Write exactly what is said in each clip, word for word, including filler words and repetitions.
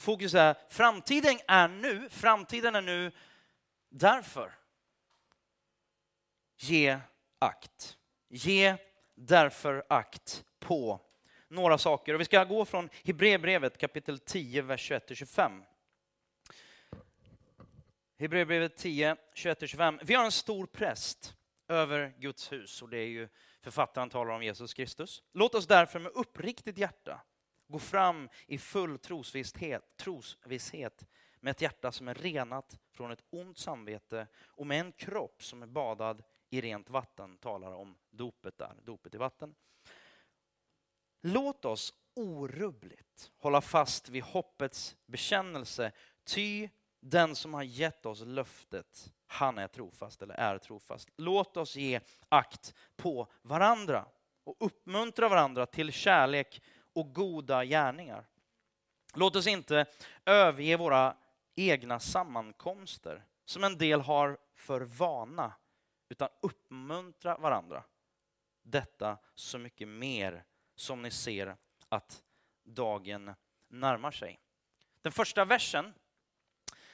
fokus är framtiden är nu, framtiden är nu, därför. Ge akt. Ge därför akt på några saker. Och vi ska gå från Hebreerbrevet kapitel tio, vers tjugoett till tjugofem. Hebreerbrevet tio, tjugoett till tjugofem. Vi har en stor präst över Guds hus, och det är ju författaren talar om Jesus Kristus. Låt oss därför med uppriktigt hjärta gå fram i full trosvisshet, trosvisshet med ett hjärta som är renat från ett ont samvete och med en kropp som är badad i rent vatten, talar om dopet där, dopet i vatten. Låt oss orubbligt hålla fast vid hoppets bekännelse, ty den som har gett oss löftet, han är trofast eller är trofast. Låt oss ge akt på varandra och uppmuntra varandra till kärlek och goda gärningar. Låt oss inte överge våra egna sammankomster som en del har för vana, utan uppmuntra varandra. Detta så mycket mer som ni ser att dagen närmar sig. Den första versen.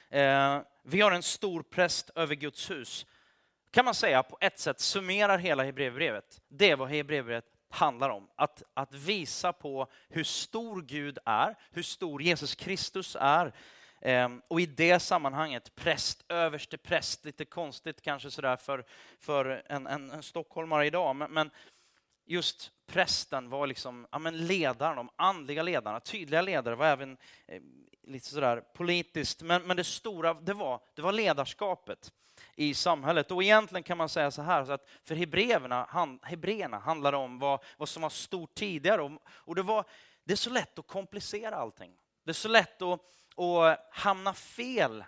Eh, vi har en stor präst över Guds hus. Kan man säga på ett sätt summerar hela Hebreerbrevet. Det är vad Hebreerbrevet handlar om. Att, att visa på hur stor Gud är, hur stor Jesus Kristus är. Eh, och i det sammanhanget präst, överste präst, lite konstigt kanske sådär för, för en, en, en stockholmare idag. Men, men just prästen var liksom ja, men ledaren, de andliga ledarna, tydliga ledare var även eh, lite sådär politiskt. Men, men det stora, det var, det var ledarskapet i samhället. Och egentligen kan man säga så här, så att för hebreerna han, hebreerna handlar det om vad, vad som var stort tidigare. Och, och det, var, det är så lätt att komplicera allting. Det är så lätt att, att hamna fel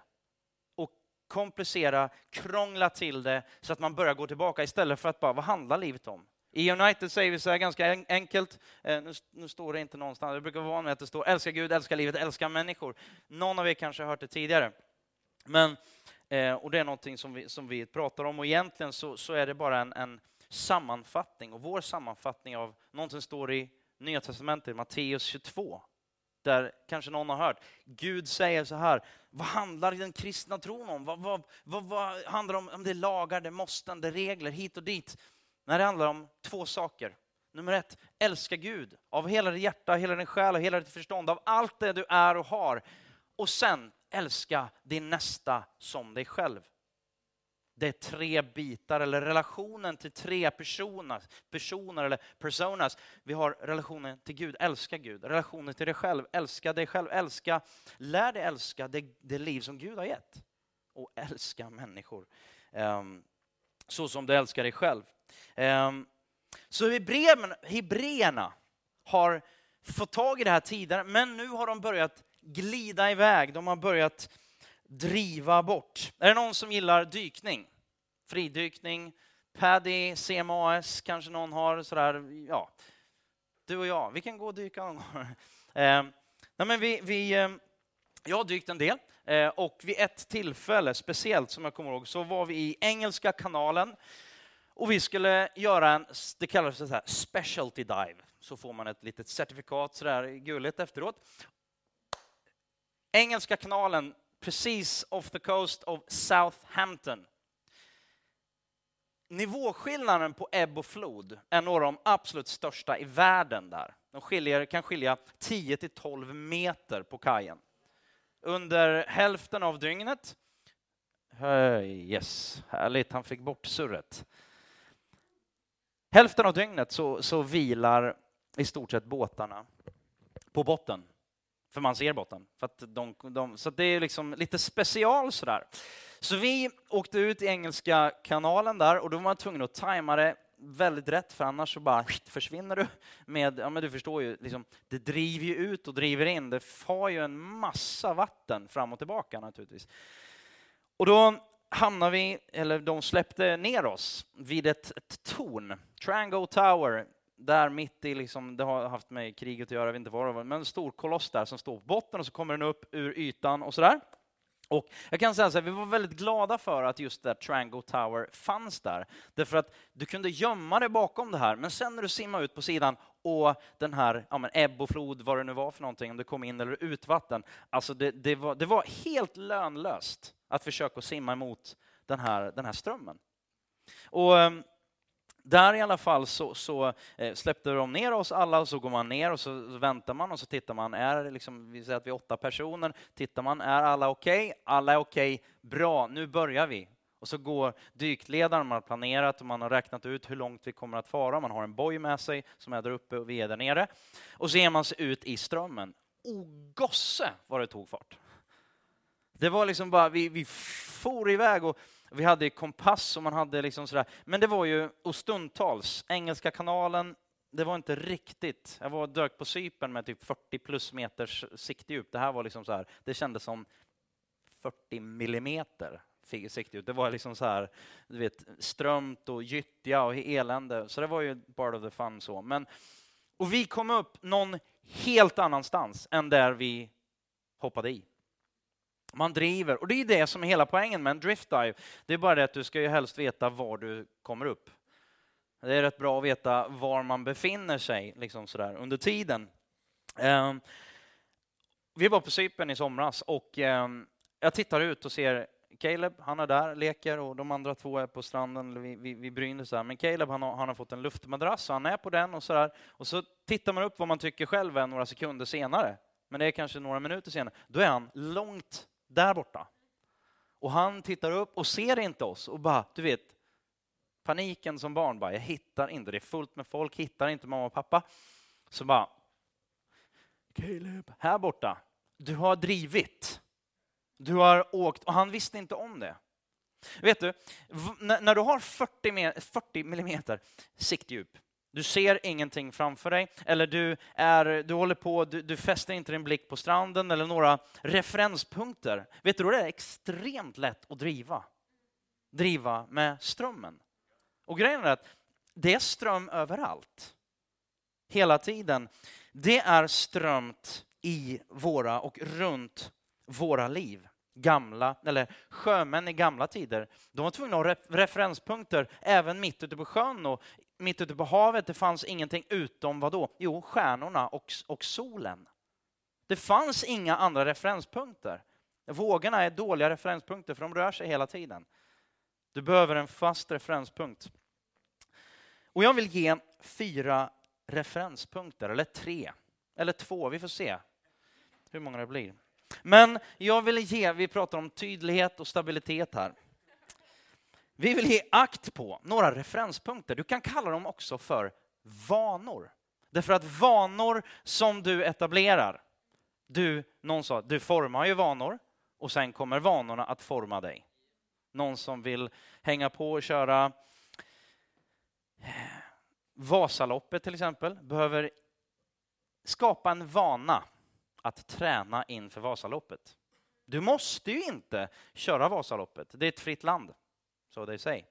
och komplicera, krångla till det så att man börjar gå tillbaka istället för att bara, vad handlar livet om? I United säger vi så här ganska enkelt, eh, nu, nu står det inte någonstans, det brukar vara med att det står älska Gud, älska livet, älska människor. Någon av er kanske har hört det tidigare. Men, eh, och det är någonting som vi, som vi pratar om, och egentligen så, så är det bara en, en sammanfattning, och vår sammanfattning av någonting som står i Nya Testamentet, Matteus tjugotvå, där kanske någon har hört. Gud säger så här, vad handlar den kristna tron om? Vad, vad, vad, vad handlar det om? Om det är lagar, det är måsten, det är regler, hit och dit. När det handlar om två saker. Nummer ett, älska Gud av hela ditt hjärta, hela din själ och hela ditt förstånd. Av allt det du är och har. Och sen älska din nästa som dig själv. Det är tre bitar, eller relationen till tre personer, personer eller personas. Vi har relationen till Gud, älska Gud. Relationen till dig själv, älska dig själv. Älska, lär dig älska det, det liv som Gud har gett. Och älska människor. Um, så som du älskar dig själv. Um, så hebreerna har fått tag i det här tidigare, men nu har de börjat glida iväg, de har börjat driva bort. Är det någon som gillar dykning? Fridykning, PADI, C M A S, kanske någon har sådär, ja. Du och jag, vi kan gå och dyka någon gång. Um, nej men vi, vi um, jag har dykt en del, uh, och vid ett tillfälle speciellt som jag kommer ihåg så var vi i Engelska kanalen. Och vi skulle göra en, det kallas så här, specialty dive. Så får man ett litet certifikat så där gulligt efteråt. Engelska kanalen, precis off the coast of Southampton. Nivåskillnaden på ebb och flod är några av de absolut största i världen där. De skiljer, kan skilja tio till tolv meter på kajen. Under hälften av dygnet. Höj, yes, härligt, han fick bort surret. Hälften av dygnet så, så vilar i stort sett båtarna på botten. För man ser botten. För att de, de, så det är liksom lite special sådär. Så vi åkte ut i Engelska kanalen där, och då var man tvungen att tajma det väldigt rätt. För annars så bara försvinner du. Med, ja men du förstår ju, liksom, det driver ju ut och driver in. Det far ju en massa vatten fram och tillbaka naturligtvis. Och då hamnar vi, eller de släppte ner oss vid ett, ett torn, Triangle Tower, där mitt i liksom, det har haft med kriget att göra, jag vet inte vad det var, men en stor koloss där som står på botten, och så kommer den upp ur ytan och sådär. Och jag kan säga så här, vi var väldigt glada för att just det där Triangle Tower fanns där, därför att du kunde gömma dig bakom det här, men sen när du simmar ut på sidan, och den här ja, men ebb och flod, vad det nu var för någonting, om det kom in eller ut vatten. Alltså det, det, var, det var helt lönlöst att försöka simma emot den här, den här strömmen. Och där i alla fall så, så släppte de ner oss alla, och så går man ner och så väntar man och så tittar man, är liksom, vi säger att vi är åtta personer, tittar man, är alla okej? Alla är okej, bra, nu börjar vi. Och så går dykledaren, man har planerat och man har räknat ut hur långt vi kommer att fara. Man har en boj med sig som är där uppe och vi är där nere. Och så ger man sig ut i strömmen. Och gosse var det tog fart. Det var liksom bara, vi, vi for iväg och vi hade kompass och man hade liksom sådär. Men det var ju, och stundtals, Engelska kanalen, det var inte riktigt. Jag var dök på Cypern med typ fyrtio plus meters siktdjup. Det här var liksom så här, det kändes som fyrtio millimeter. Ut. Det var liksom så här, du vet, strömt och gyttja och elände. Så det var ju part of the fun så. Men, och vi kom upp någon helt annanstans än där vi hoppade i. Man driver. Och det är det som är hela poängen med en driftdive. Det är bara det att du ska ju helst veta var du kommer upp. Det är rätt bra att veta var man befinner sig liksom så där, under tiden. Um, vi var på Cypern i somras och um, jag tittar ut och ser Caleb, han är där, leker, och de andra två är på stranden vid, vid, vid Bryn. Så här. Men Caleb, han har, han har fått en luftmadrass och han är på den och så där. Och så tittar man upp vad man tycker själv är några sekunder senare. Men det är kanske några minuter senare. Då är han långt där borta. Och han tittar upp och ser inte oss. Och bara, du vet, paniken som barn. Bara, jag hittar inte, det är fullt med folk, hittar inte mamma och pappa. Så bara, Caleb, här borta, du har drivit. Du har åkt, och han visste inte om det. Vet du, när du har fyrtio millimeter siktdjup, du ser ingenting framför dig, eller du, är, du håller på, du, du fäster inte din blick på stranden eller några referenspunkter. Vet du, då är det extremt lätt att driva. Driva med strömmen. Och grejen är att det är ström överallt. Hela tiden. Det är strömt i våra och runt våra liv. Gamla, eller sjömän i gamla tider, de var tvungna att ha referenspunkter även mitt ute på sjön och mitt ute på havet. Det fanns ingenting utom vad då? Jo, stjärnorna och, och solen. Det fanns inga andra referenspunkter. Vågorna är dåliga referenspunkter för de rör sig hela tiden. Du behöver en fast referenspunkt. Och jag vill ge fyra referenspunkter, eller tre, eller två, vi får se hur många det blir. Men jag vill ge, vi pratar om tydlighet och stabilitet här. Vi vill ge akt på några referenspunkter. Du kan kalla dem också för vanor. Därför att vanor som du etablerar, du, någon sa, du formar ju vanor och sen kommer vanorna att forma dig. Någon som vill hänga på och köra Vasaloppet till exempel behöver skapa en vana att träna inför Vasaloppet. Du måste ju inte köra Vasaloppet. Det är ett fritt land. Så det säger.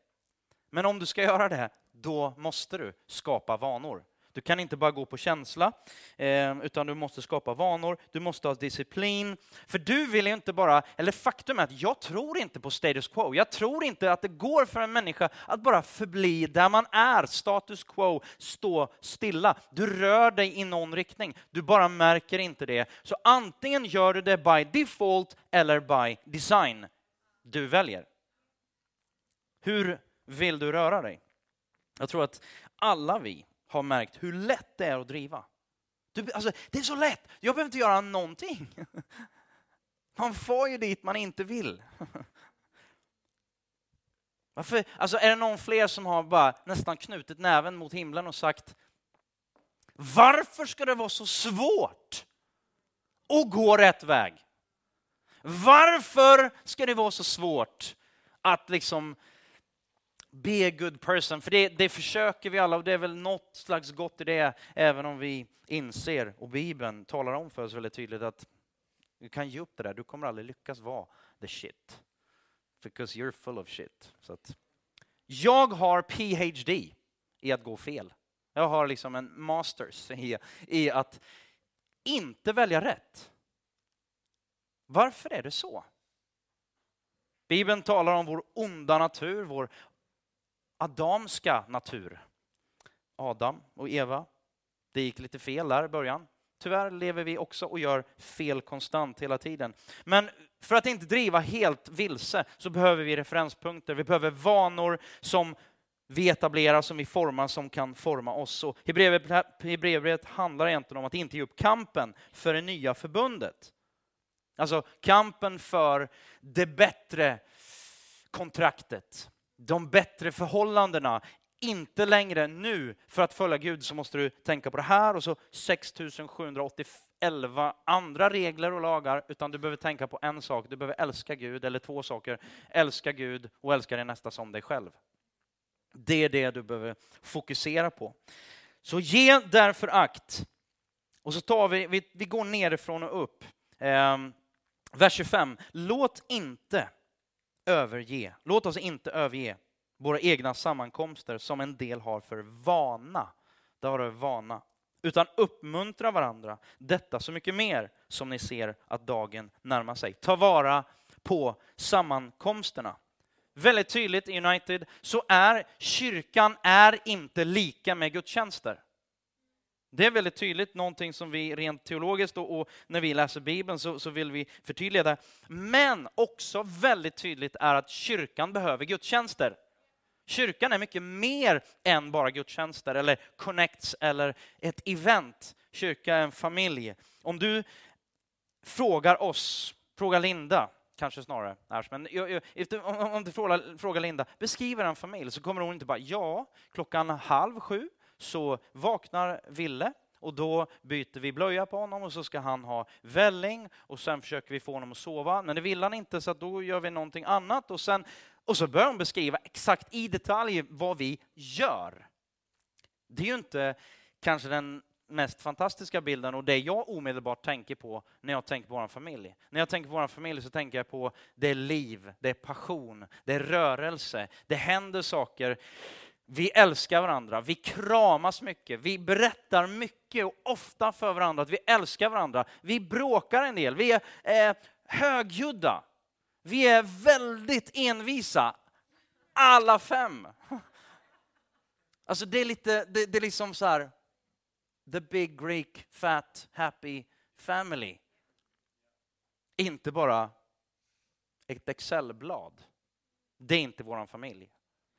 Men om du ska göra det, då måste du skapa vanor. Du kan inte bara gå på känsla, eh, utan du måste skapa vanor. Du måste ha disciplin. För du vill ju inte bara, eller faktum är att jag tror inte på status quo. Jag tror inte att det går för en människa att bara förbli där man är. Status quo, stå stilla. Du rör dig i någon riktning. Du bara märker inte det. Så antingen gör du det by default eller by design. Du väljer. Hur vill du röra dig? Jag tror att alla vi har märkt hur lätt det är att driva. Du, alltså, det är så lätt. Jag behöver inte göra någonting. Man får ju dit man inte vill. Varför? Alltså, är det någon fler som har bara nästan knutit näven mot himlen och sagt, varför ska det vara så svårt att gå rätt väg? Varför ska det vara så svårt att liksom be a good person? För det, det försöker vi alla, och det är väl något slags gott i det, även om vi inser, och Bibeln talar om för oss väldigt tydligt, att du kan ge upp det där, du kommer aldrig lyckas vara the shit. Because you're full of shit. Så att, jag har P H D i att gå fel. Jag har liksom en masters i, i att inte välja rätt. Varför är det så? Bibeln talar om vår onda natur, vår adamska natur. Adam och Eva Det gick lite fel där i början. Tyvärr lever vi också och gör fel konstant hela tiden. Men för att inte driva helt vilse så behöver vi referenspunkter. Vi behöver vanor som vi etablerar, som vi formar, som kan forma oss. Och Hebreerbrevet handlar egentligen om att inte ge upp kampen för det nya förbundet. Alltså kampen för det bättre kontraktet. De bättre förhållandena. Inte längre nu, för att följa Gud så måste du tänka på det här och så sex tusen sjuhundraåttioelva andra regler och lagar, utan du behöver tänka på en sak. Du behöver älska Gud, eller två saker. Älska Gud och älska din nästa som dig själv. Det är det du behöver fokusera på. Så ge därför akt. Och så tar vi, vi, vi går nerifrån och upp. Eh, vers tjugofem. Låt inte överge. Låt oss inte överge våra egna sammankomster som en del har för vana. Det har du vana. Utan uppmuntra varandra. Detta så mycket mer som ni ser att dagen närmar sig. Ta vara på sammankomsterna. Väldigt tydligt i United så är kyrkan är inte lika med gudstjänster. Det är väldigt tydligt någonting som vi rent teologiskt då, och när vi läser Bibeln så, så vill vi förtydliga det. Men också väldigt tydligt är att kyrkan behöver gudstjänster. Kyrkan är mycket mer än bara gudstjänster eller connects eller ett event. Kyrka är en familj. Om du frågar oss, frågar Linda, kanske snarare, men jag, jag, om du frågar, frågar Linda, beskriver en familj, så kommer hon inte bara, ja, klockan halv sju så vaknar Ville och då byter vi blöja på honom och så ska han ha välling och sen försöker vi få honom att sova. Men det vill han inte, så att då gör vi någonting annat och sen... Och så börjar de beskriva exakt i detalj vad vi gör. Det är ju inte kanske den mest fantastiska bilden och det jag omedelbart tänker på när jag tänker på vår familj. När jag tänker på vår familj så tänker jag på det är liv, det är passion, det är rörelse, det händer saker. Vi älskar varandra, vi kramas mycket, vi berättar mycket och ofta för varandra att vi älskar varandra. Vi bråkar en del, vi är eh, högljudda. Vi är väldigt envisa. Alla fem. Alltså det är lite, det, det är liksom så här. The big Greek fat happy family. Inte bara ett Excelblad. Det är inte vår familj.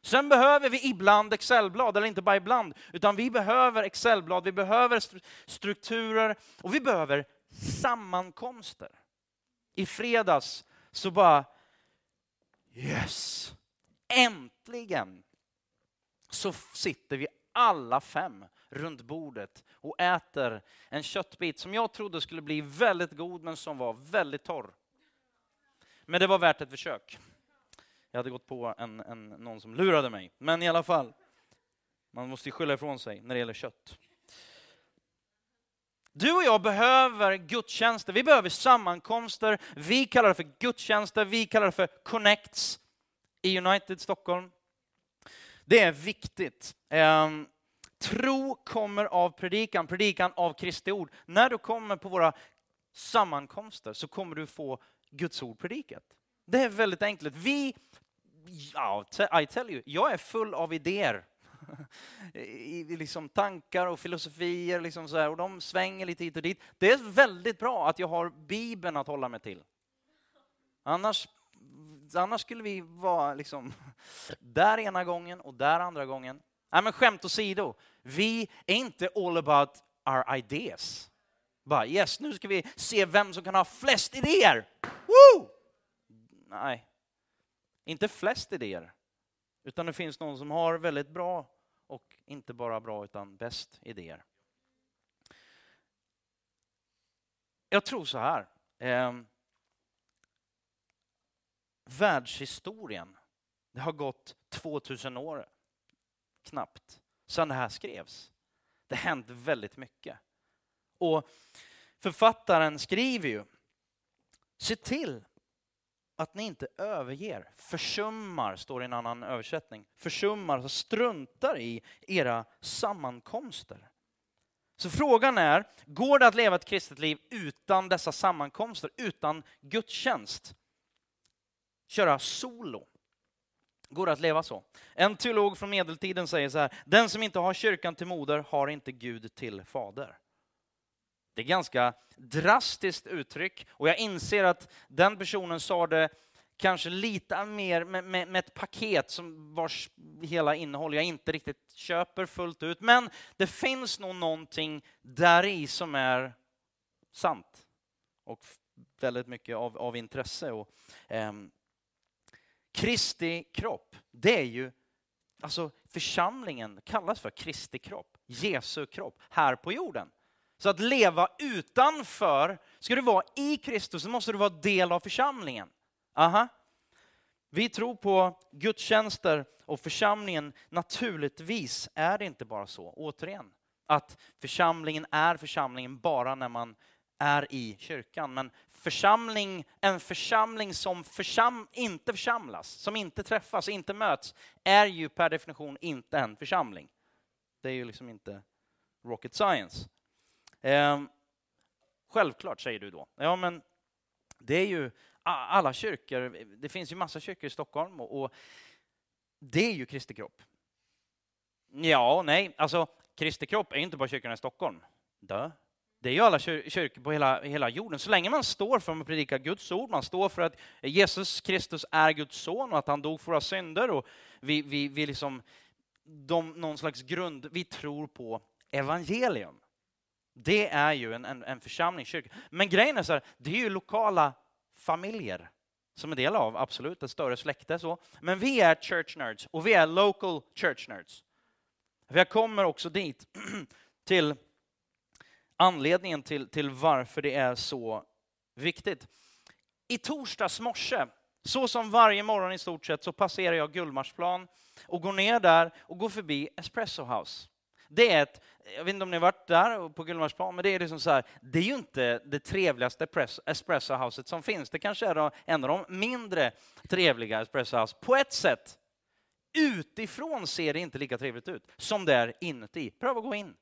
Sen behöver vi ibland Excelblad, eller inte bara ibland. Utan vi behöver Excelblad, vi behöver strukturer. Och vi behöver sammankomster. I fredags. Så bara, yes, äntligen så sitter vi alla fem runt bordet och äter en köttbit som jag trodde skulle bli väldigt god men som var väldigt torr. Men det var värt ett försök. Jag hade gått på en, en, någon som lurade mig. Men i alla fall, man måste ju skylla ifrån sig när det gäller kött. Du och jag behöver gudstjänster, vi behöver sammankomster, vi kallar det för gudstjänster, vi kallar det för connects i United Stockholm. Det är viktigt. Ehm, tro kommer av predikan, predikan av Kristi ord. När du kommer på våra sammankomster så kommer du få Guds ord predikat. Det är väldigt enkelt. Vi, I tell you, jag är full av idéer. I, liksom tankar och filosofier liksom så här, och de svänger lite hit och dit. Det är väldigt bra att jag har Bibeln att hålla mig till. Annars, annars skulle vi vara liksom där ena gången och där andra gången. Nej, men skämt åsido. Vi är inte all about our ideas. Bara yes, nu ska vi se vem som kan ha flest idéer. Woo! Nej, inte flest idéer. Utan det finns någon som har väldigt bra och inte bara bra utan bäst idéer. Jag tror så här. Eh, världshistorien, det har gått tvåtusen år knappt sedan det här skrevs. Det har hänt väldigt mycket. Och författaren skriver ju, se till att ni inte överger, försummar, står i en annan översättning. Försummar, så struntar i era sammankomster. Så frågan är, går det att leva ett kristet liv utan dessa sammankomster, utan gudstjänst? Köra solo? Går att leva så. En teolog från medeltiden säger så här: den som inte har kyrkan till moder har inte Gud till fader. Det är ganska drastiskt uttryck, och jag inser att den personen sa det kanske lite mer med, med, med ett paket som vars hela innehåll jag inte riktigt köper fullt ut. Men det finns nog någonting där i som är sant och väldigt mycket av, av intresse. Och, ehm, Kristi kropp, det är ju, alltså församlingen kallas för Kristi kropp, Jesu kropp här på jorden. Så att leva utanför, ska du vara i Kristus så måste du vara del av församlingen. Aha. Vi tror på gudstjänster och församlingen. Naturligtvis är det inte bara så, återigen, att församlingen är församlingen bara när man är i kyrkan. Men församling, en församling som försam, inte församlas, som inte träffas, inte möts, är ju per definition inte en församling. Det är ju liksom inte rocket science. Eh, självklart säger du då. Ja, men det är ju alla kyrkor, det finns ju massa kyrkor i Stockholm och, och det är ju Kristi kropp. Ja, nej, alltså Kristi kropp är inte bara kyrkorna i Stockholm. Dö. Det är ju alla kyr- kyrkor på hela, hela jorden. Så länge man står för att predika Guds ord, man står för att Jesus Kristus är Guds son och att han dog för våra synder. Och vi, vi, vi liksom, de, någon slags grund, vi tror på evangelium. Det är ju en, en, en församling, kyrka. Men grejen är så här, det är ju lokala familjer som är del av, absolut, ett större släkte. Så. Men vi är church nerds och vi är local church nerds. Jag kommer också dit till anledningen till, till varför det är så viktigt. I torsdags morse, så som varje morgon i stort sett, så passerar jag Gullmarsplan och går ner där och går förbi Espresso House. Det är ett, jag vet inte om ni har varit där på Gullmarsplan, men det är liksom så här, det är ju inte det trevligaste espressohuset som finns. Det kanske är en av de mindre trevliga espressohus. På ett sätt, utifrån ser det inte lika trevligt ut som det är inuti. Pröva att gå in.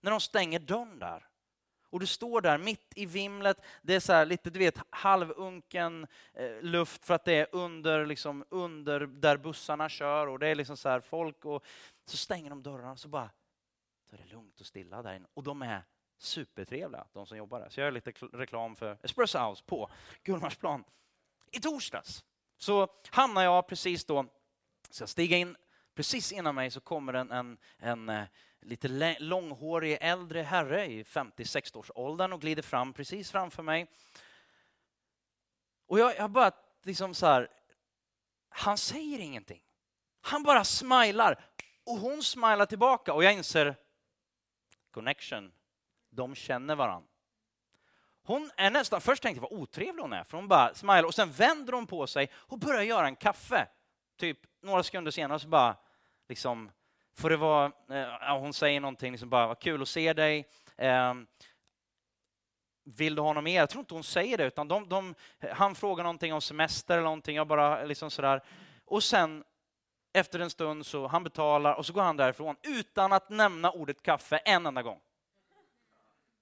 När de stänger dörren där. Och du står där mitt i vimlet. Det är så här lite, du vet, halvunken eh, luft för att det är under, liksom, under där bussarna kör. Och det är liksom så här folk. Och så stänger de dörrarna så bara... Så är det lugnt och stilla där inne. Och de är supertrevliga, de som jobbar där. Så jag gör lite reklam för Espresso House på Gullmarsplan. I torsdags så hamnar jag precis då, så jag stiger in, precis innan mig så kommer en, en, en lite l- långhårig äldre herre i femtio-sextio års åldern och glider fram precis framför mig. Och jag, jag bara liksom så här, han säger ingenting. Han bara smilar och hon smilar tillbaka och jag inser connection. De känner varandra. Hon är nästan, först tänkte jag vad otrevlig hon är. För hon bara smilar och sen vänder hon på sig och börjar göra en kaffe. Typ några sekunder senare så bara liksom, för det var, eh, hon säger någonting liksom bara, vad kul att se dig. Eh, vill du ha något mer? Jag tror inte hon säger det utan de, de, han frågar någonting om semester eller någonting. Jag bara liksom sådär. Och sen efter en stund så han betalar och så går han därifrån utan att nämna ordet kaffe en enda gång.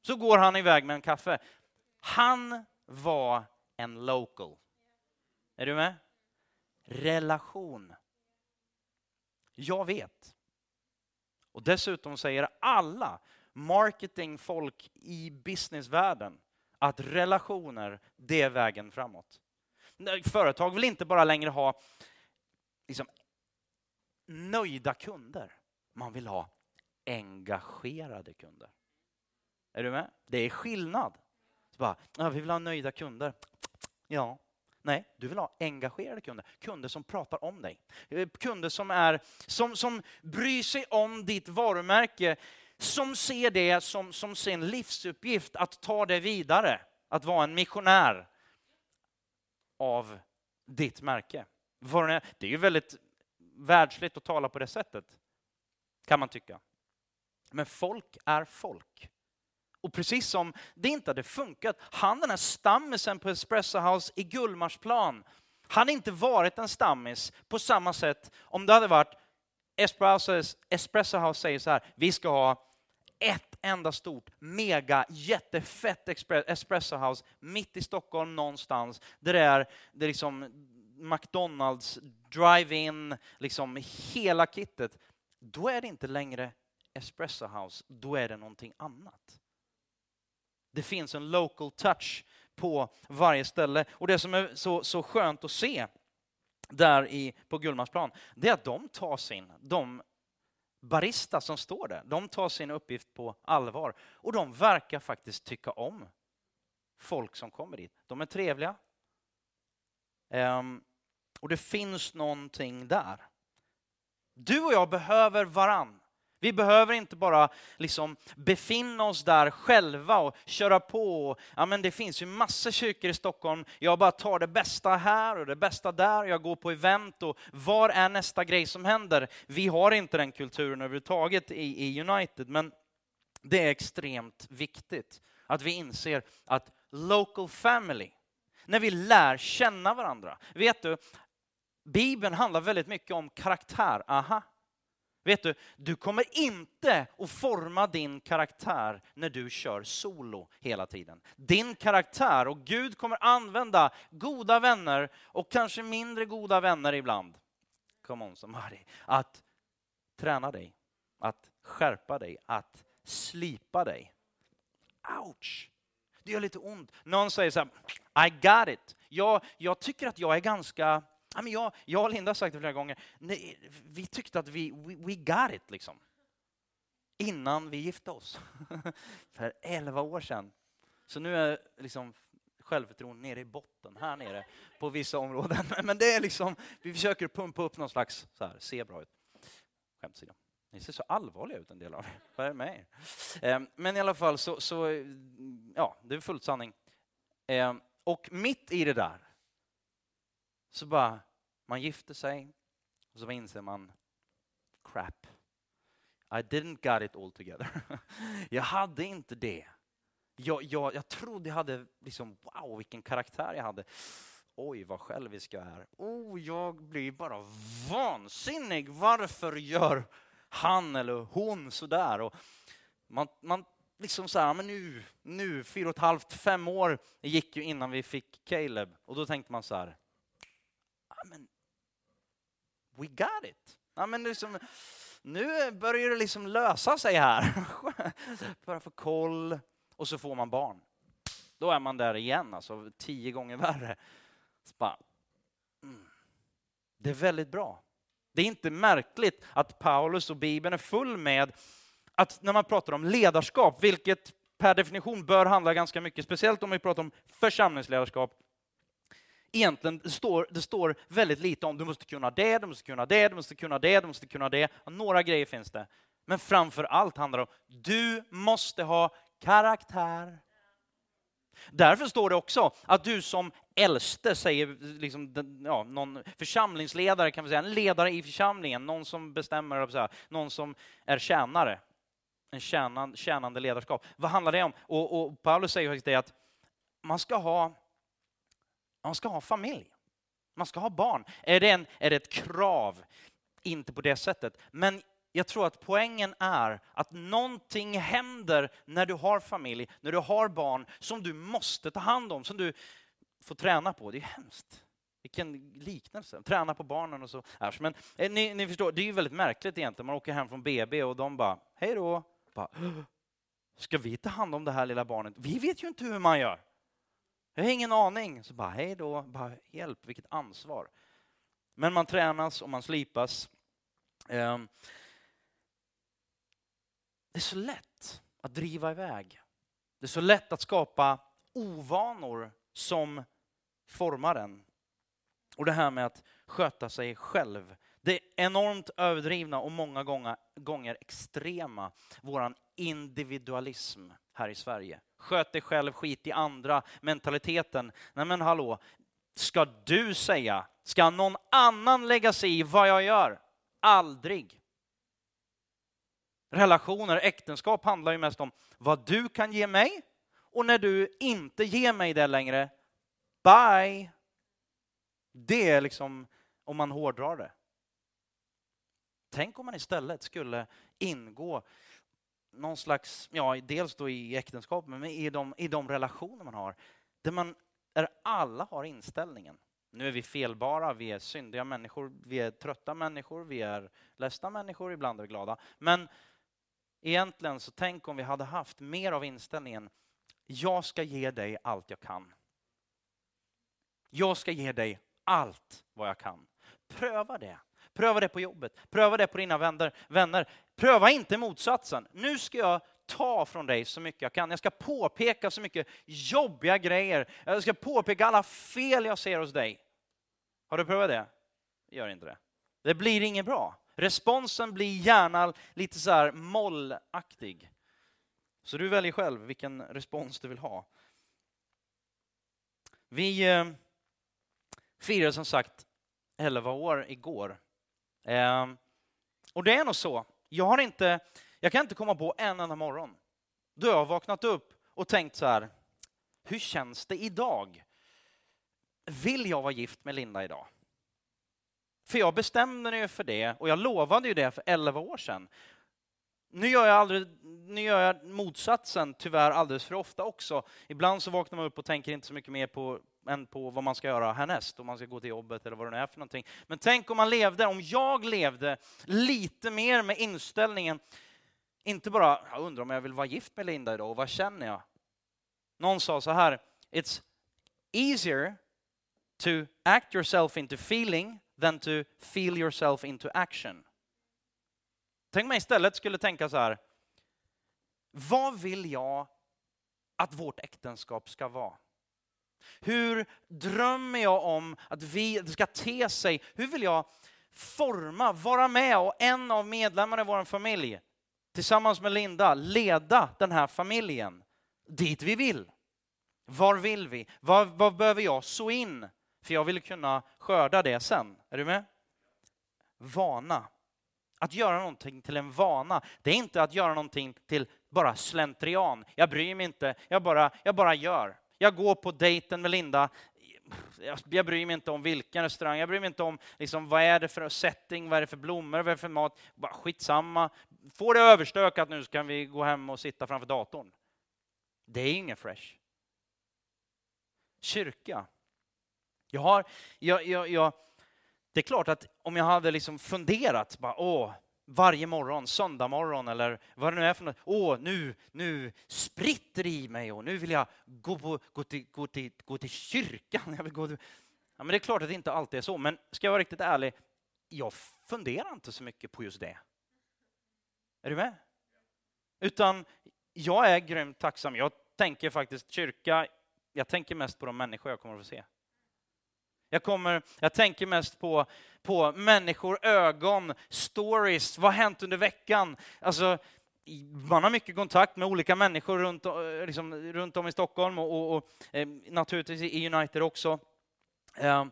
Så går han iväg med en kaffe. Han var en local. Är du med? Relation. Jag vet. Och dessutom säger alla marketingfolk i businessvärlden att relationer, det är vägen framåt. Företag vill inte bara längre ha liksom nöjda kunder. Man vill ha engagerade kunder. Är du med? Det är skillnad. Så bara, ja, vi vill ha nöjda kunder. Ja. Nej, du vill ha engagerade kunder. Kunder som pratar om dig. Kunder som, är, som, som bryr sig om ditt varumärke. Som ser det som, som sin livsuppgift att ta det vidare. Att vara en missionär av ditt märke. Det är ju väldigt världsligt att tala på det sättet, kan man tycka. Men folk är folk. Och precis som det inte hade funkat, han den här stammisen på Espresso House i Gullmarsplan hade inte varit en stammis på samma sätt om det hade varit Espresso House säger så här, vi ska ha ett enda stort, mega, jättefett Espresso House mitt i Stockholm någonstans. Där det är, det är liksom... McDonald's, drive-in, liksom hela kittet, då är det inte längre Espresso House, då är det någonting annat. Det finns en local touch på varje ställe. Och det som är så, så skönt att se där i, på Gullmarsplan, det är att de tar sin, de barista som står där, de tar sin uppgift på allvar. Och de verkar faktiskt tycka om folk som kommer dit. De är trevliga. Um, och det finns någonting där. Du och jag behöver varann. Vi behöver inte bara liksom befinna oss där själva och köra på. Ja, men det finns ju massor kyrkor i Stockholm. Jag bara tar det bästa här och det bästa där. Jag går på event och var är nästa grej som händer? Vi har inte den kulturen överhuvudtaget i, i United. Men det är extremt viktigt att vi inser att local family, när vi lär känna varandra. Vet du, Bibeln handlar väldigt mycket om karaktär. Aha. Vet du, du kommer inte att forma din karaktär när du kör solo hela tiden. Din karaktär, och Gud kommer använda goda vänner och kanske mindre goda vänner ibland. Come on somebody. Att träna dig, att skärpa dig, att slipa dig. Ouch! Det gör lite ont. Någon säger så här, I got it. Jag, jag tycker att jag är ganska... Jag, jag och Linda har sagt det flera gånger. Nej, vi tyckte att vi we, we got it liksom. Innan vi gifte oss. För elva år sedan. Så nu är liksom självförtroende nere i botten. Här nere på vissa områden. Men det är liksom, vi försöker pumpa upp någon slags så här, se bra ut. Skämtsidan. Ni ser så allvarliga ut en del av er. Vad är det med er? Men i alla fall så, så ja, det är fullt sanning. Och mitt i det där så bara, man gifter sig och så inser man, crap, I didn't got it all together. Jag hade inte det. Jag, jag, jag trodde jag hade, liksom, wow, vilken karaktär jag hade. Oj, vad självisk jag är. Oh, jag blir bara vansinnig. Varför gör han eller hon sådär? Och man, man liksom så här, men nu, nu, fyra och ett halvt, fem år gick ju innan vi fick Caleb. Och då tänkte man så här, men we got it. Ja, men liksom, nu börjar det liksom lösa sig här. Bara för koll. Och så får man barn. Då är man där igen. Alltså tio gånger värre. Bara, mm. Det är väldigt bra. Det är inte märkligt att Paulus och Bibeln är full med att när man pratar om ledarskap, vilket per definition bör handla ganska mycket. Speciellt om vi pratar om församlingsledarskap. Egentligen det står, det står väldigt lite om du måste kunna det, du måste kunna det, du måste kunna det, du måste kunna det. Några grejer finns det. Men framför allt handlar det om du måste ha karaktär. Därför står det också att du som äldste säger, liksom, ja, någon församlingsledare kan vi säga, en ledare i församlingen, någon som bestämmer, någon som är tjänare. En tjänan, tjänande ledarskap. Vad handlar det om? Och, och Paulus säger faktiskt det att man ska ha Man ska ha familj. Man ska ha barn. Är det, en, är det ett krav? Inte på det sättet. Men jag tror att poängen är att någonting händer när du har familj, när du har barn som du måste ta hand om, som du får träna på. Det är hemskt. Vilken liknelse. Träna på barnen och så. Men ni, ni förstår, det är ju väldigt märkligt egentligen. Man åker hem från B B och de bara, hej då. Bara, ska vi ta hand om det här lilla barnet? Vi vet ju inte hur man gör. Jag har ingen aning. Så bara hej då. Bara hjälp. Vilket ansvar. Men man tränas och man slipas. Det är så lätt att driva iväg. Det är så lätt att skapa ovanor som formar en. Och det här med att sköta sig själv. Det är enormt överdrivna och många gånger, gånger extrema. Våran individualism här i Sverige. Sköt dig själv, skit i andra mentaliteten. Nej men hallå, ska du säga, ska någon annan lägga sig i vad jag gör? Aldrig. Relationer, äktenskap handlar ju mest om vad du kan ge mig. Och när du inte ger mig det längre, bye. Det är liksom, om man hårdrar det. Tänk om man istället skulle ingå någon slags, ja, dels då i äktenskap, men i de, i de relationer man har. Där man, där alla har inställningen. Nu är vi felbara, vi är syndiga människor, vi är trötta människor, vi är ledsna människor, ibland är vi glada. Men egentligen så tänk om vi hade haft mer av inställningen: jag ska ge dig allt jag kan. Jag ska ge dig allt vad jag kan. Pröva det. Pröva det på jobbet. Pröva det på dina vänner. vänner. Pröva inte motsatsen. Nu ska jag ta från dig så mycket jag kan. Jag ska påpeka så mycket jobbiga grejer. Jag ska påpeka alla fel jag ser hos dig. Har du prövat det? Gör inte det. Det blir inget bra. Responsen blir gärna lite så här mollaktig. Så du väljer själv vilken respons du vill ha. Vi firade som sagt elva år igår. Och det är nog så. Jag har inte... Jag kan inte komma på en enda morgon då jag har vaknat upp och tänkt så här: hur känns det idag? Vill jag vara gift med Linda idag? För jag bestämde mig för det och jag lovade ju det för elva år sedan. Nu gör jag, aldrig, nu gör jag motsatsen tyvärr alldeles för ofta också. Ibland så vaknar man upp och tänker inte så mycket mer på, än på vad man ska göra härnäst. Om man ska gå till jobbet eller vad det nu är för någonting. Men tänk om man levde, om jag levde lite mer med inställningen. Inte bara, jag undrar om jag vill vara gift med Linda idag och vad känner jag? Någon sa så här: it's easier to act yourself into feeling than to feel yourself into action. Tänk mig istället skulle tänka så här: vad vill jag att vårt äktenskap ska vara? Hur drömmer jag om att vi ska te sig? Hur vill jag forma, vara med och en av medlemmarna i vår familj? Tillsammans med Linda, leda den här familjen dit vi vill. Var vill vi? Vad, vad behöver jag så in? För jag vill kunna skörda det sen. Är du med? Vana. Att göra någonting till en vana. Det är inte att göra någonting till bara slentrian. Jag bryr mig inte. Jag bara, jag bara gör. Jag går på dejten med Linda. Jag bryr mig inte om vilken restaurang. Jag bryr mig inte om liksom, vad är det för setting, vad är det för blommor, vad är det för mat. Bara skitsamma. Får det överstökat nu så kan vi gå hem och sitta framför datorn. Det är ingen fresh. Kyrka. Jag har... Jag, jag, jag, det är klart att om jag hade liksom funderat bara, åh, varje morgon, söndag morgon eller vad det nu är för något. Åh, nu, nu spritter det i mig och nu vill jag gå, på, gå, till, gå, till, gå till kyrkan. Jag vill gå till... Ja, men det är klart att det inte alltid är så. Men ska jag vara riktigt ärlig, jag funderar inte så mycket på just det. Är du med? Utan jag är grymt tacksam. Jag tänker faktiskt kyrka, jag tänker mest på de människor jag kommer att få se. Jag, kommer, jag tänker mest på, på människor, ögon, stories, vad har hänt under veckan. Alltså, man har mycket kontakt med olika människor runt, liksom, runt om i Stockholm och, och, och eh, naturligtvis i United också. Eh,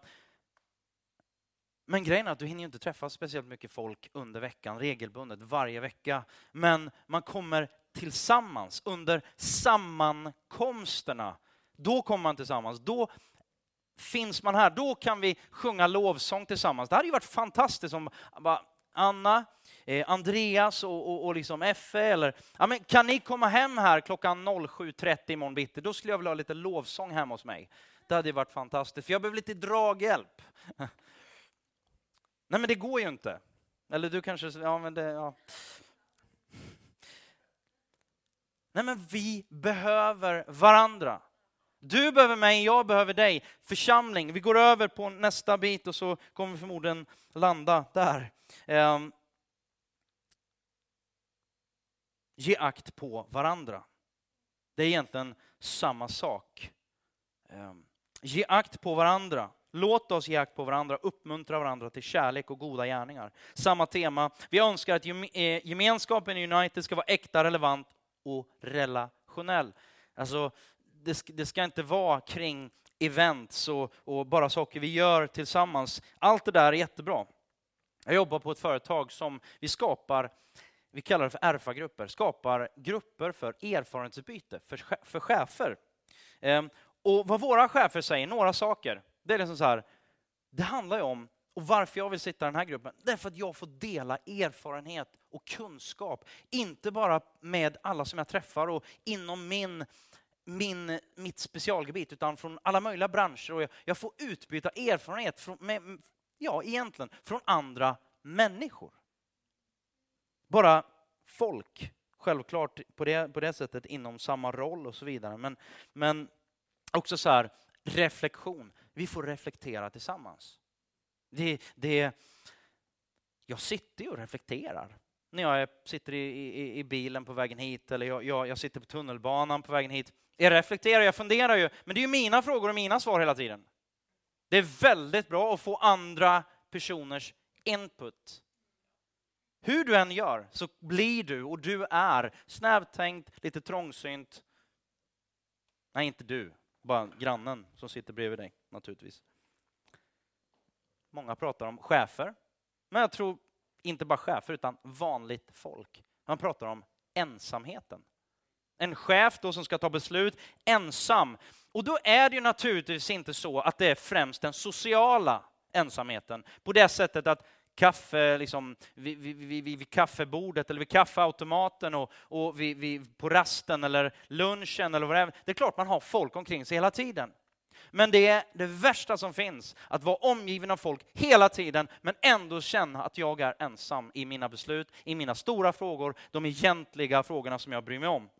men grejen är att du hinner ju inte träffa speciellt mycket folk under veckan, regelbundet, varje vecka. Men man kommer tillsammans under sammankomsterna. Då kommer man tillsammans, då... Finns man här, då kan vi sjunga lovsång tillsammans. Det hade ju varit fantastiskt om Anna, eh, Andreas och, och, och liksom Effe eller... Ja, men kan ni komma hem här klockan sju trettio imorgon bitti? Då skulle jag vilja ha lite lovsång hemma hos mig. Det hade ju varit fantastiskt, för jag behöver lite draghjälp. Nej, men det går ju inte. Eller du kanske... Ja, men det... Ja. Nej, men vi behöver varandra. Du behöver mig, jag behöver dig. Församling. Vi går över på nästa bit och så kommer vi förmodligen landa där. Eh, ge akt på varandra. Det är egentligen samma sak. Eh, ge akt på varandra. Låt oss ge akt på varandra. Uppmuntra varandra till kärlek och goda gärningar. Samma tema. Vi önskar att gemenskapen i United ska vara äkta, relevant och relationell. Alltså... Det ska inte vara kring events och, och bara saker vi gör tillsammans. Allt det där är jättebra. Jag jobbar på ett företag som vi skapar, vi kallar det för R F A-grupper. Skapar grupper för erfarenhetsutbyte, för, för chefer. Ehm, och vad våra chefer säger, några saker. Det är liksom så här, det handlar ju om, och varför jag vill sitta i den här gruppen. Det är för att jag får dela erfarenhet och kunskap. Inte bara med alla som jag träffar och inom min... min, mitt specialgebit, utan från alla möjliga branscher. Och jag, jag får utbyta erfarenhet från, med, ja, egentligen, från andra människor. Bara folk, självklart på det, på det sättet inom samma roll och så vidare. Men, men också så här, reflektion. Vi får reflektera tillsammans. Det, det, jag sitter ju och reflekterar. När jag sitter i, i, i bilen på vägen hit, eller jag, jag, jag sitter på tunnelbanan på vägen hit. Jag reflekterar, jag funderar ju. Men det är ju mina frågor och mina svar hela tiden. Det är väldigt bra att få andra personers input. Hur du än gör så blir du, och du är, snävtänkt, lite trångsynt. Nej, inte du. Bara grannen som sitter bredvid dig, naturligtvis. Många pratar om chefer. Men jag tror inte bara chefer, utan vanligt folk. Man pratar om ensamheten. En chef då som ska ta beslut ensam. Och då är det ju naturligtvis inte så att det är främst den sociala ensamheten. På det sättet att kaffe, liksom, vid, vid, vid, vid kaffebordet eller vid kaffeautomaten och, och vid, vid, på rasten eller lunchen eller vad det är. Det är klart man har folk omkring sig hela tiden. Men det är det värsta som finns, att vara omgiven av folk hela tiden men ändå känna att jag är ensam i mina beslut, i mina stora frågor, de egentliga frågorna som jag bryr mig om.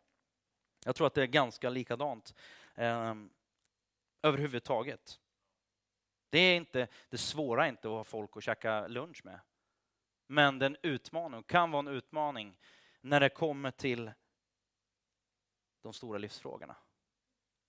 Jag tror att det är ganska likadant eh, överhuvudtaget. Det är inte det svåra inte att ha folk att käka lunch med. Men den utmaning kan vara en utmaning när det kommer till de stora livsfrågorna.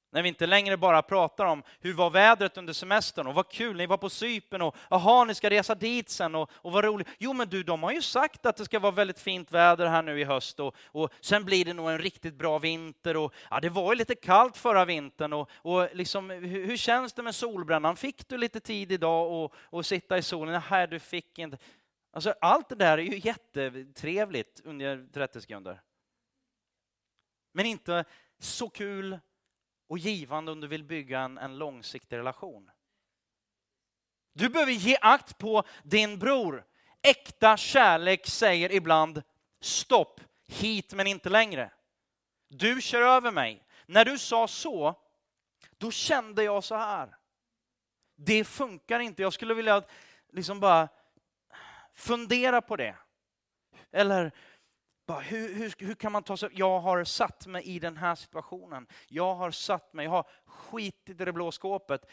När vi inte längre bara pratar om hur var vädret under semestern och vad kul, ni var på Cypern och aha, ni ska resa dit sen och, och vad roligt. Jo men du, de har ju sagt att det ska vara väldigt fint väder här nu i höst och, och sen blir det nog en riktigt bra vinter och ja, det var ju lite kallt förra vintern och, och liksom, hur, hur känns det med solbrännan? Fick du lite tid idag och, och sitta i solen? Nej, du fick inte. Alltså allt det där är ju jättetrevligt under trettio sekunder. Men inte så kul och givande om du vill bygga en, en långsiktig relation. Du behöver ge akt på din bror. Äkta kärlek säger ibland stopp, hit men inte längre. Du kör över mig. När du sa så, då kände jag så här. Det funkar inte. Jag skulle vilja att, liksom bara fundera på det. Eller... Hur, hur, hur kan man ta sig... Jag har satt mig i den här situationen. Jag har satt mig... Jag har skitit i det blå skåpet.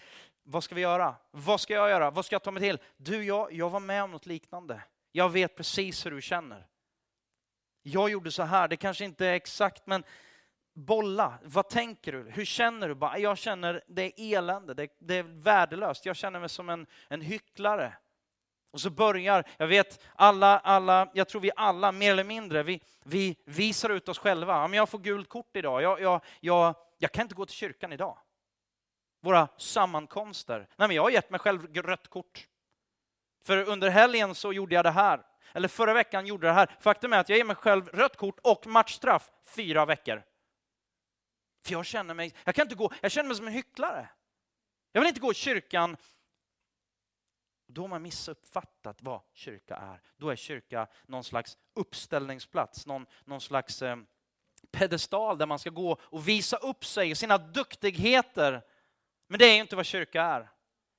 Vad ska vi göra? Vad ska jag göra? Vad ska jag ta mig till? Du, jag, jag var med om något liknande. Jag vet precis hur du känner. Jag gjorde så här. Det kanske inte är exakt, men... Bolla. Vad tänker du? Hur känner du? Bara, jag känner... Det är elände. Det, det är värdelöst. Jag känner mig som en, en hycklare. Och så börjar, jag vet, alla, alla, jag tror vi alla, mer eller mindre, vi, vi visar ut oss själva. Ja, men jag får gult kort idag, jag, jag, jag, jag kan inte gå till kyrkan idag. Våra sammankomster. Nej, men jag har gett mig själv rött kort. För under helgen så gjorde jag det här. Eller förra veckan gjorde jag det här. Faktum är att jag ger mig själv rött kort och matchstraff fyra veckor. För jag känner mig, jag kan inte gå, jag känner mig som en hycklare. Jag vill inte gå till kyrkan. Då har man missuppfattat vad kyrka är. Då är kyrka någon slags uppställningsplats. Någon, någon slags eh, pedestal där man ska gå och visa upp sig och sina duktigheter. Men det är ju inte vad kyrka är.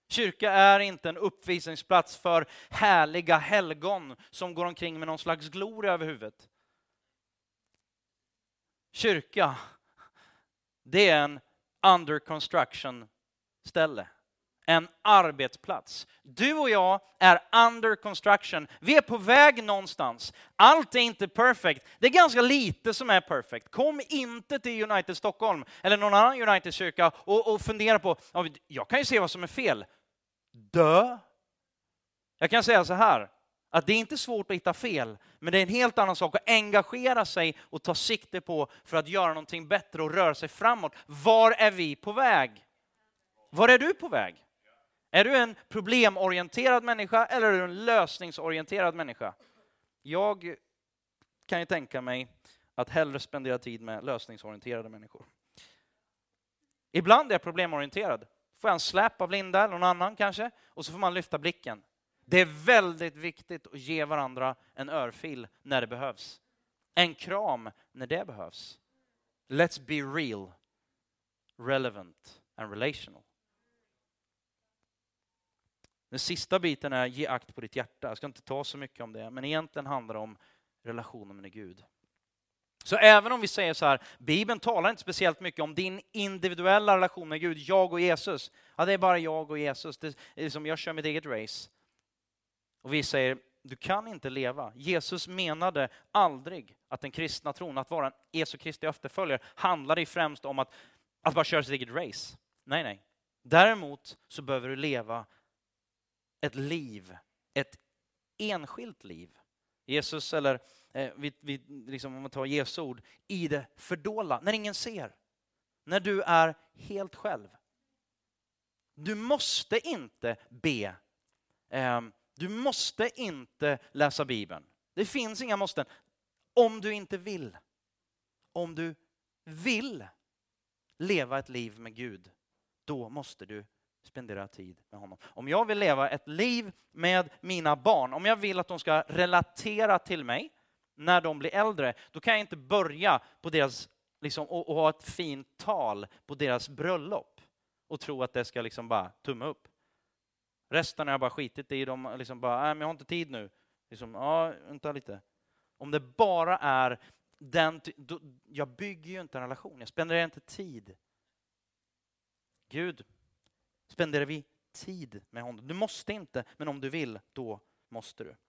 Kyrka är inte en uppvisningsplats för härliga helgon som går omkring med någon slags gloria över huvudet. Kyrka, det är en under construction ställe. En arbetsplats. Du och jag är under construction. Vi är på väg någonstans. Allt är inte perfekt. Det är ganska lite som är perfekt. Kom inte till United Stockholm eller någon annan United-kyrka och, och fundera på, jag kan ju se vad som är fel. Dö. Jag kan säga så här, att det är inte svårt att hitta fel, men det är en helt annan sak att engagera sig och ta sikte på för att göra någonting bättre och röra sig framåt. Var är vi på väg? Var är du på väg? Är du en problemorienterad människa eller är du en lösningsorienterad människa? Jag kan ju tänka mig att hellre spendera tid med lösningsorienterade människor. Ibland är jag problemorienterad. Får jag en släpp av Linda eller någon annan kanske? Och så får man lyfta blicken. Det är väldigt viktigt att ge varandra en örfil när det behövs. En kram när det behövs. Let's be real. relevant and relational. Den sista biten är ge akt på ditt hjärta. Jag ska inte ta så mycket om det, men egentligen handlar det om relationen med Gud. Så även om vi säger så här, Bibeln talar inte speciellt mycket om din individuella relation med Gud, jag och Jesus. Ja, det är bara jag och Jesus. Det är som jag kör mitt eget race. Och vi säger, du kan inte leva. Jesus menade aldrig att den kristna tron, att vara en Jesu Kristi efterföljare, handlar i främst om att, att bara köra sitt eget race. Nej, nej. Däremot så behöver du leva ett liv, ett enskilt liv. Jesus, eller eh, vi, vi, liksom, om man tar Jesu ord, i det fördolda, när ingen ser. När du är helt själv. Du måste inte be. Eh, du måste inte läsa Bibeln. Det finns inga måsten. Om du inte vill. Om du vill leva ett liv med Gud, då måste du spendera tid med honom. Om jag vill leva ett liv med mina barn, om jag vill att de ska relatera till mig när de blir äldre, då kan jag inte börja på deras, liksom, och, och ha ett fint tal på deras bröllop och tro att det ska liksom bara tumma upp. Resten har jag bara skitit i. De liksom bara, nej men jag har inte tid nu. Liksom, ja, vänta lite. Om det bara är den, då, jag bygger ju inte en relation. Jag spenderar inte tid. Gud, spenderar vi tid med honom? Du måste inte, men om du vill, då måste du.